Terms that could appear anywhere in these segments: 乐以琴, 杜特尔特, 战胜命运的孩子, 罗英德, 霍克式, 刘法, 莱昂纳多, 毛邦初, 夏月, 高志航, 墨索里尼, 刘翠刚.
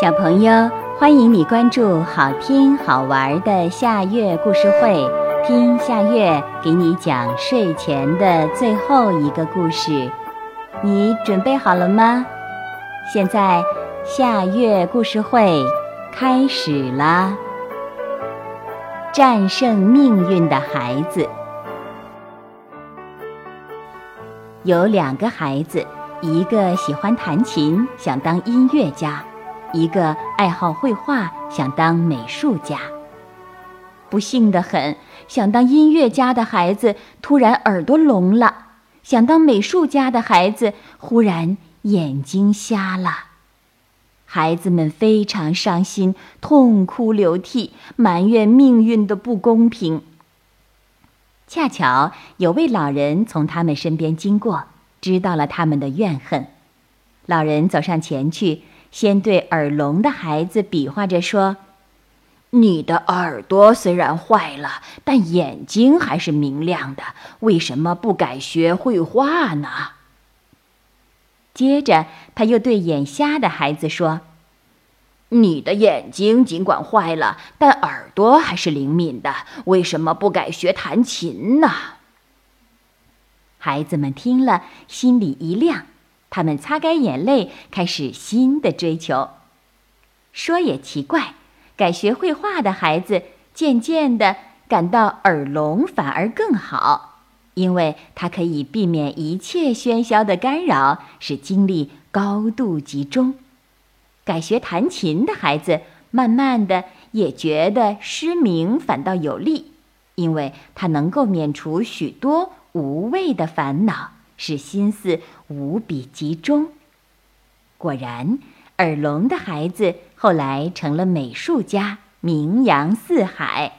小朋友，欢迎你关注好听好玩的夏月故事会，听夏月给你讲睡前的最后一个故事。你准备好了吗？现在夏月故事会开始啦！战胜命运的孩子。有两个孩子，一个喜欢弹琴，想当音乐家，一个爱好绘画，想当美术家。不幸得很，想当音乐家的孩子突然耳朵聋了，想当美术家的孩子忽然眼睛瞎了。孩子们非常伤心，痛哭流涕，埋怨命运的不公平。恰巧有位老人从他们身边经过，知道了他们的怨恨。老人走上前去，先对耳聋的孩子比划着说：你的耳朵虽然坏了，但眼睛还是明亮的，为什么不改学绘画呢？接着他又对眼瞎的孩子说：你的眼睛尽管坏了，但耳朵还是灵敏的，为什么不改学弹琴呢？孩子们听了，心里一亮，他们擦干眼泪，开始新的追求。说也奇怪，改学绘画的孩子渐渐地感到耳聋反而更好，因为它可以避免一切喧嚣的干扰，使精力高度集中。改学弹琴的孩子慢慢地也觉得失明反倒有利，因为它能够免除许多无谓的烦恼，使心思无比集中。果然，耳聋的孩子后来成了美术家，名扬四海；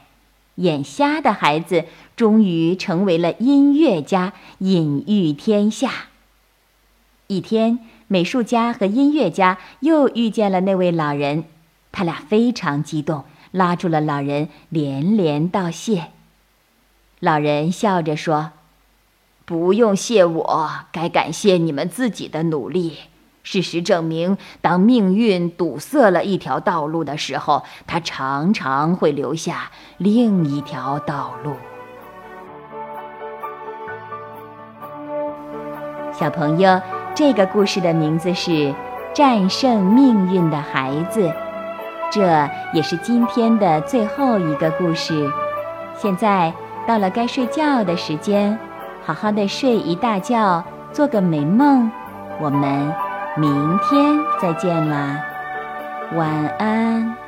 眼瞎的孩子终于成为了音乐家，隐喻天下。一天，美术家和音乐家又遇见了那位老人，他俩非常激动，拉住了老人连连道谢。老人笑着说：不用谢我，该感谢你们自己的努力。事实证明，当命运堵塞了一条道路的时候，它常常会留下另一条道路。小朋友，这个故事的名字是《战胜命运的孩子》，这也是今天的最后一个故事。现在到了该睡觉的时间，好好的睡一大觉，做个美梦，我们明天再见啦，晚安。